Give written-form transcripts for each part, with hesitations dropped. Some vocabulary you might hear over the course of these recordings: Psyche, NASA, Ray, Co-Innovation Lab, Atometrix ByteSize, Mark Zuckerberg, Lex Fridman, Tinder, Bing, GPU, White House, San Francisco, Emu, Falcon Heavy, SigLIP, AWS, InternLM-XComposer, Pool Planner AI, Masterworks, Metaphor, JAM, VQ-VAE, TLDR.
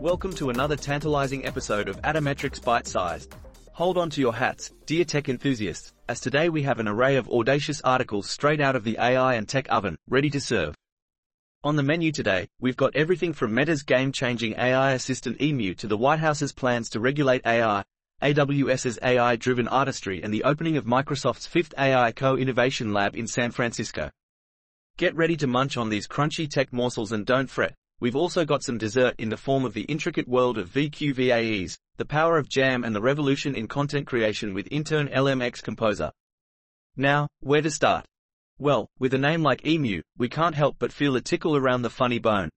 Welcome to another tantalizing episode of Atometrix ByteSize. Hold on to your hats, dear tech enthusiasts, as today we have an array of audacious articles straight out of the AI and tech oven, ready to serve. On the menu today, we've got everything from Meta's game-changing AI assistant Emu to the White House's plans to regulate AI, AWS's AI-driven artistry and the opening of Microsoft's 5th AI Co-Innovation Lab in San Francisco. Get ready to munch on these crunchy tech morsels and don't fret, we've also got some dessert in the form of the intricate world of VQ-VAEs, the power of jam and the revolution in content creation with InternLM-XComposer. Now, where to start? Well, with a name like Emu, we can't help but feel a tickle around the funny bone.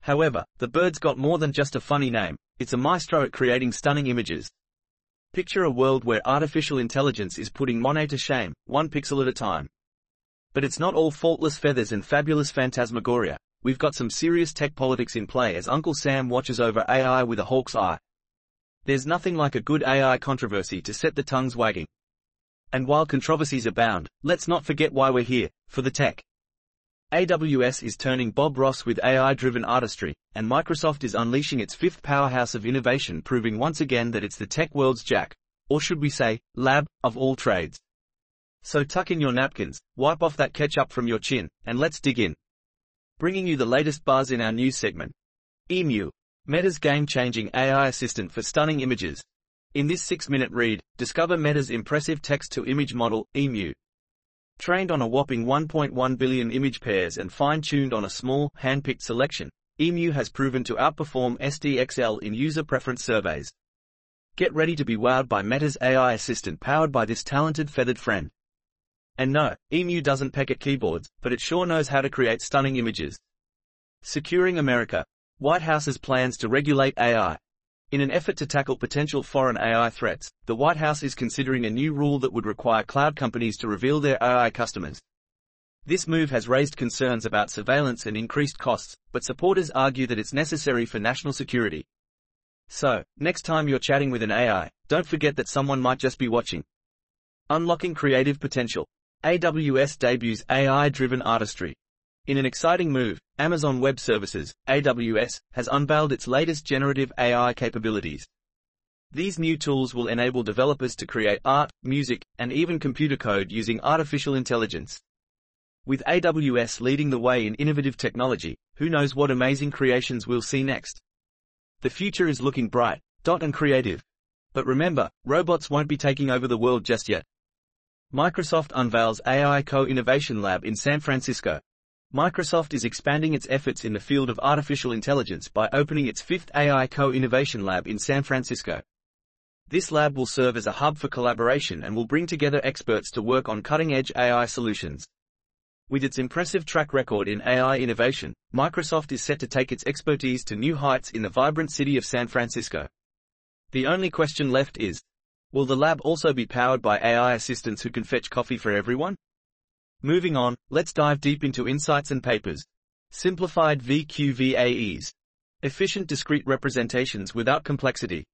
However, the bird's got more than just a funny name, it's a maestro at creating stunning images. Picture a world where artificial intelligence is putting Monet to shame, one pixel at a time. But it's not all faultless feathers and fabulous phantasmagoria. We've got some serious tech politics in play as Uncle Sam watches over AI with a hawk's eye. There's nothing like a good AI controversy to set the tongues wagging. And while controversies abound, let's not forget why we're here, for the tech. AWS is turning Bob Ross with AI-driven artistry, and Microsoft is unleashing its fifth powerhouse of innovation, proving once again that it's the tech world's jack, or should we say, lab, of all trades. So tuck in your napkins, wipe off that ketchup from your chin, and let's dig in. Bringing you the latest buzz in our news segment. Emu, Meta's game-changing AI assistant for stunning images. In this 6-minute read, discover Meta's impressive text-to-image model, Emu. Trained on a whopping 1.1 billion image pairs and fine-tuned on a small, hand-picked selection, Emu has proven to outperform SDXL in user preference surveys. Get ready to be wowed by Meta's AI assistant powered by this talented feathered friend. And no, Emu doesn't peck at keyboards, but it sure knows how to create stunning images. Securing America. White House's plans to regulate AI. In an effort to tackle potential foreign AI threats, the White House is considering a new rule that would require cloud companies to reveal their AI customers. This move has raised concerns about surveillance and increased costs, but supporters argue that it's necessary for national security. So, next time you're chatting with an AI, don't forget that someone might just be watching. Unlocking creative potential. AWS debuts AI-driven artistry. In an exciting move, Amazon Web Services, AWS, has unveiled its latest generative AI capabilities. These new tools will enable developers to create art, music, and even computer code using artificial intelligence. With AWS leading the way in innovative technology, who knows what amazing creations we'll see next? The future is looking bright, and creative. But remember, robots won't be taking over the world just yet. Microsoft unveils AI Co-Innovation Lab in San Francisco. Microsoft is expanding its efforts in the field of artificial intelligence by opening its 5th AI Co-Innovation Lab in San Francisco. This lab will serve as a hub for collaboration and will bring together experts to work on cutting-edge AI solutions. With its impressive track record in AI innovation, Microsoft is set to take its expertise to new heights in the vibrant city of San Francisco. The only question left is, will the lab also be powered by AI assistants who can fetch coffee for everyone? Moving on, let's dive deep into insights and papers. Simplified VQ-VAEs. Efficient discrete representations without complexity.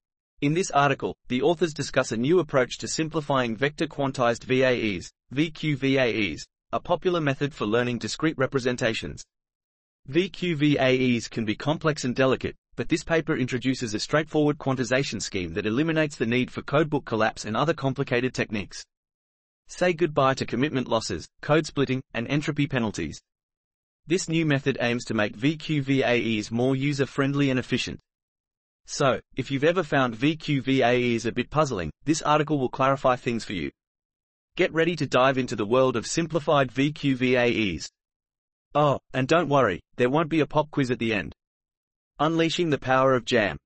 In this article, the authors discuss a new approach to simplifying vector-quantized VAEs, VQ-VAEs, a popular method for learning discrete representations. VQ-VAEs can be complex and delicate, but this paper introduces a straightforward quantization scheme that eliminates the need for codebook collapse and other complicated techniques. Say goodbye to commitment losses, code splitting, and entropy penalties. This new method aims to make VQ-VAEs more user-friendly and efficient. So, if you've ever found VQ-VAEs a bit puzzling, this article will clarify things for you. Get ready to dive into the world of simplified VQ-VAEs. Oh, and don't worry, there won't be a pop quiz at the end. Unleashing the power of jam.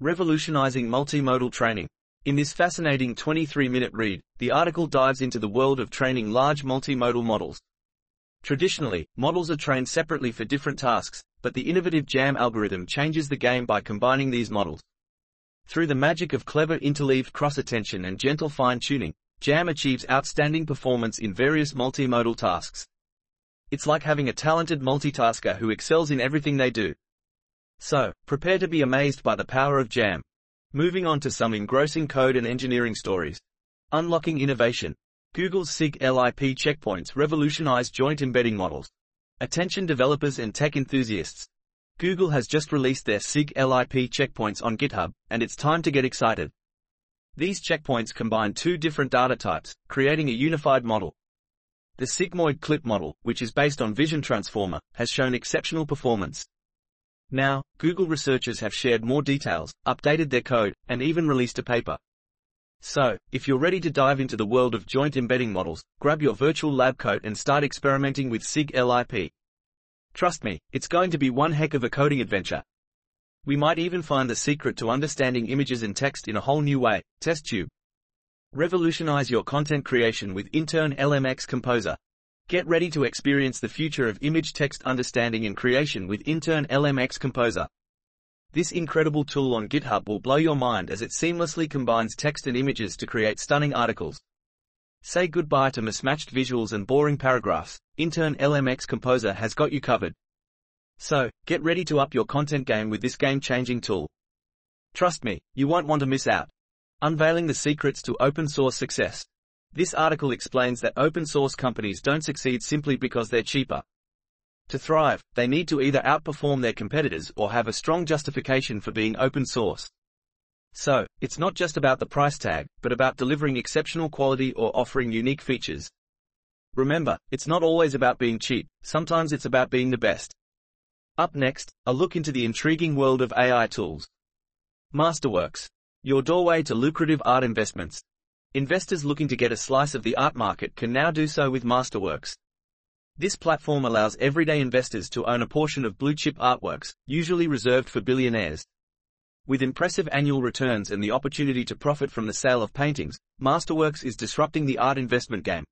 Revolutionizing multimodal training. In this fascinating 23-minute read, the article dives into the world of training large multimodal models. Traditionally, models are trained separately for different tasks, but the innovative jam algorithm changes the game by combining these models. Through the magic of clever interleaved cross-attention and gentle fine-tuning, jam achieves outstanding performance in various multimodal tasks. It's like having a talented multitasker who excels in everything they do. So, prepare to be amazed by the power of jam. Moving on to some engrossing code and engineering stories. Unlocking innovation. Google's SigLIP checkpoints revolutionize joint embedding models. Attention developers and tech enthusiasts. Google has just released their SigLIP checkpoints on GitHub, and it's time to get excited. These checkpoints combine two different data types, creating a unified model. The sigmoid clip model, which is based on Vision Transformer, has shown exceptional performance. Now, Google researchers have shared more details, updated their code, and even released a paper. So, if you're ready to dive into the world of joint embedding models, grab your virtual lab coat and start experimenting with SigLIP. Trust me, it's going to be one heck of a coding adventure. We might even find the secret to understanding images and text in a whole new way. Test Tube. Revolutionize your content creation with InternLM-XComposer. Get ready to experience the future of image text understanding and creation with InternLM-XComposer. This incredible tool on GitHub will blow your mind as it seamlessly combines text and images to create stunning articles. Say goodbye to mismatched visuals and boring paragraphs. InternLM-XComposer has got you covered. So, get ready to up your content game with this game-changing tool. Trust me, you won't want to miss out. Unveiling the secrets to open source success. This article explains that open source companies don't succeed simply because they're cheaper. To thrive, they need to either outperform their competitors or have a strong justification for being open source. So, it's not just about the price tag, but about delivering exceptional quality or offering unique features. Remember, it's not always about being cheap, sometimes it's about being the best. Up next, a look into the intriguing world of AI tools. Masterworks. Your doorway to lucrative art investments. Investors looking to get a slice of the art market can now do so with Masterworks. This platform allows everyday investors to own a portion of blue-chip artworks, usually reserved for billionaires. With impressive annual returns and the opportunity to profit from the sale of paintings, Masterworks is disrupting the art investment game.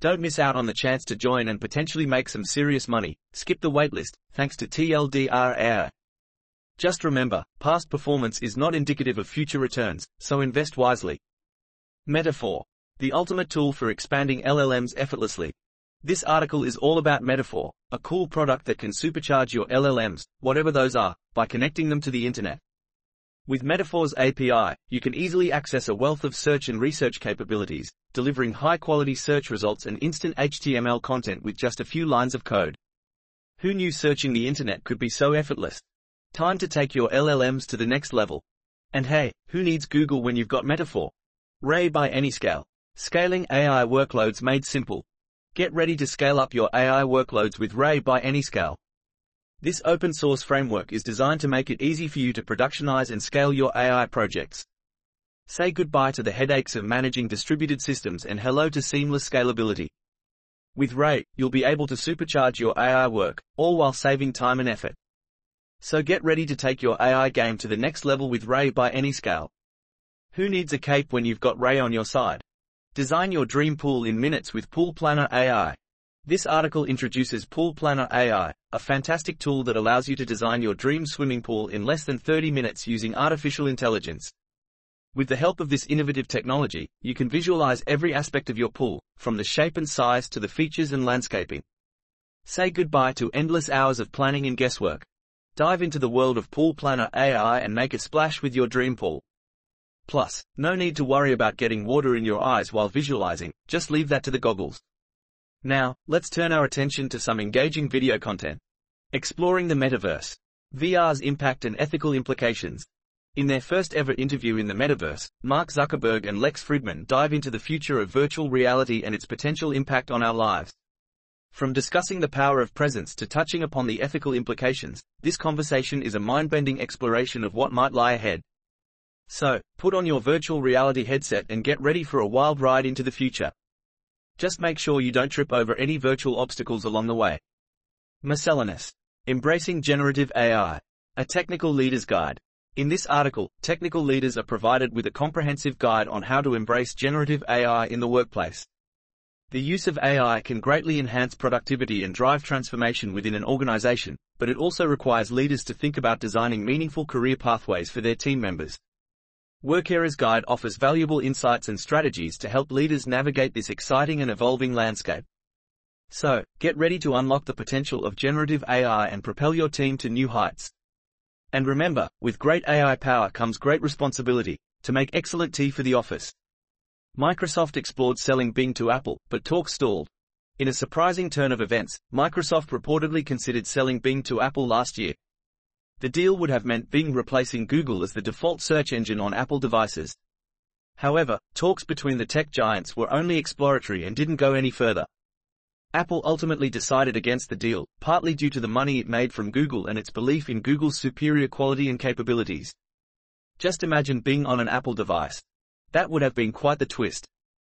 Don't miss out on the chance to join and potentially make some serious money. Skip the waitlist, thanks to TLDR. Just remember, past performance is not indicative of future returns, so invest wisely. Metaphor. The ultimate tool for expanding LLMs effortlessly. This article is all about Metaphor, a cool product that can supercharge your LLMs, whatever those are, by connecting them to the internet. With Metaphor's API, you can easily access a wealth of search and research capabilities, delivering high-quality search results and instant HTML content with just a few lines of code. Who knew searching the internet could be so effortless? Time to take your LLMs to the next level. And hey, who needs Google when you've got Metaphor? Ray by AnyScale. Scaling AI workloads made simple. Get ready to scale up your AI workloads with Ray by AnyScale. This open source framework is designed to make it easy for you to productionize and scale your AI projects. Say goodbye to the headaches of managing distributed systems and hello to seamless scalability. With Ray, you'll be able to supercharge your AI work, all while saving time and effort. So get ready to take your AI game to the next level with Ray by AnyScale. Who needs a cape when you've got Ray on your side? Design your dream pool in minutes with Pool Planner AI. This article introduces Pool Planner AI, a fantastic tool that allows you to design your dream swimming pool in less than 30 minutes using artificial intelligence. With the help of this innovative technology, you can visualize every aspect of your pool, from the shape and size to the features and landscaping. Say goodbye to endless hours of planning and guesswork. Dive into the world of Pool Planner AI and make a splash with your dream pool. Plus, no need to worry about getting water in your eyes while visualizing, just leave that to the goggles. Now, let's turn our attention to some engaging video content. Exploring the Metaverse. VR's impact and ethical implications. In their first ever interview in the Metaverse, Mark Zuckerberg and Lex Fridman dive into the future of virtual reality and its potential impact on our lives. From discussing the power of presence to touching upon the ethical implications, this conversation is a mind-bending exploration of what might lie ahead. So, put on your virtual reality headset and get ready for a wild ride into the future. Just make sure you don't trip over any virtual obstacles along the way. Miscellaneous. Embracing Generative AI. A Technical Leader's Guide. In this article, technical leaders are provided with a comprehensive guide on how to embrace generative AI in the workplace. The use of AI can greatly enhance productivity and drive transformation within an organization, but it also requires leaders to think about designing meaningful career pathways for their team members. Workera's Guide offers valuable insights and strategies to help leaders navigate this exciting and evolving landscape. So, get ready to unlock the potential of generative AI and propel your team to new heights. And remember, with great AI power comes great responsibility, to make excellent tea for the office. Microsoft explored selling Bing to Apple, but talks stalled. In a surprising turn of events, Microsoft reportedly considered selling Bing to Apple last year, the deal would have meant Bing replacing Google as the default search engine on Apple devices. However, talks between the tech giants were only exploratory and didn't go any further. Apple ultimately decided against the deal, partly due to the money it made from Google and its belief in Google's superior quality and capabilities. Just imagine Bing on an Apple device. That would have been quite the twist.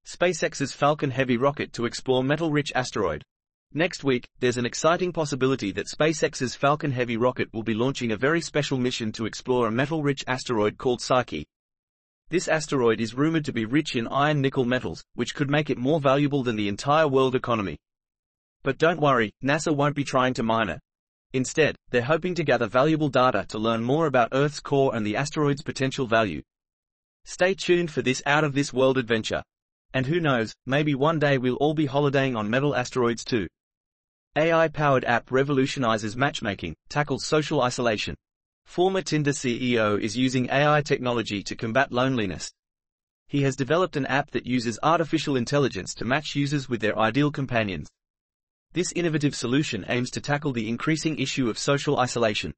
SpaceX's Falcon Heavy rocket to explore metal-rich asteroid. Next week, there's an exciting possibility that SpaceX's Falcon Heavy rocket will be launching a very special mission to explore a metal-rich asteroid called Psyche. This asteroid is rumored to be rich in iron-nickel metals, which could make it more valuable than the entire world economy. But don't worry, NASA won't be trying to mine it. Instead, they're hoping to gather valuable data to learn more about Earth's core and the asteroid's potential value. Stay tuned for this out-of-this-world adventure. And who knows, maybe one day we'll all be holidaying on metal asteroids too. AI-powered app revolutionizes matchmaking, tackles social isolation. Former Tinder CEO is using AI technology to combat loneliness. He has developed an app that uses artificial intelligence to match users with their ideal companions. This innovative solution aims to tackle the increasing issue of social isolation.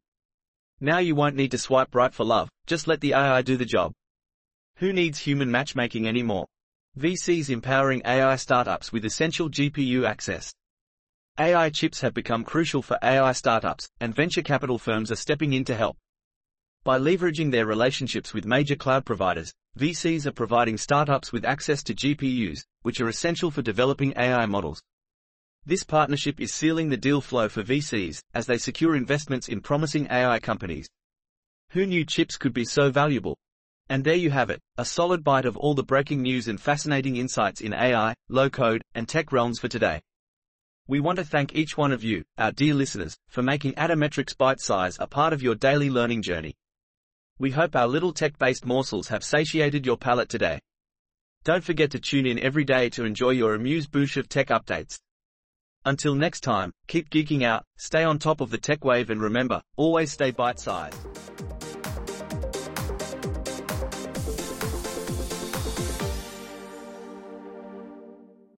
Now you won't need to swipe right for love, just let the AI do the job. Who needs human matchmaking anymore? VCs empowering AI startups with essential GPU access. AI chips have become crucial for AI startups, and venture capital firms are stepping in to help. By leveraging their relationships with major cloud providers, VCs are providing startups with access to GPUs, which are essential for developing AI models. This partnership is sealing the deal flow for VCs, as they secure investments in promising AI companies. Who knew chips could be so valuable? And there you have it, a solid bite of all the breaking news and fascinating insights in AI, low-code, and tech realms for today. We want to thank each one of you, our dear listeners, for making Atometrix ByteSize a part of your daily learning journey. We hope our little tech-based morsels have satiated your palate today. Don't forget to tune in every day to enjoy your amuse-bouche of tech updates. Until next time, keep geeking out, stay on top of the tech wave and remember, always stay bite-sized.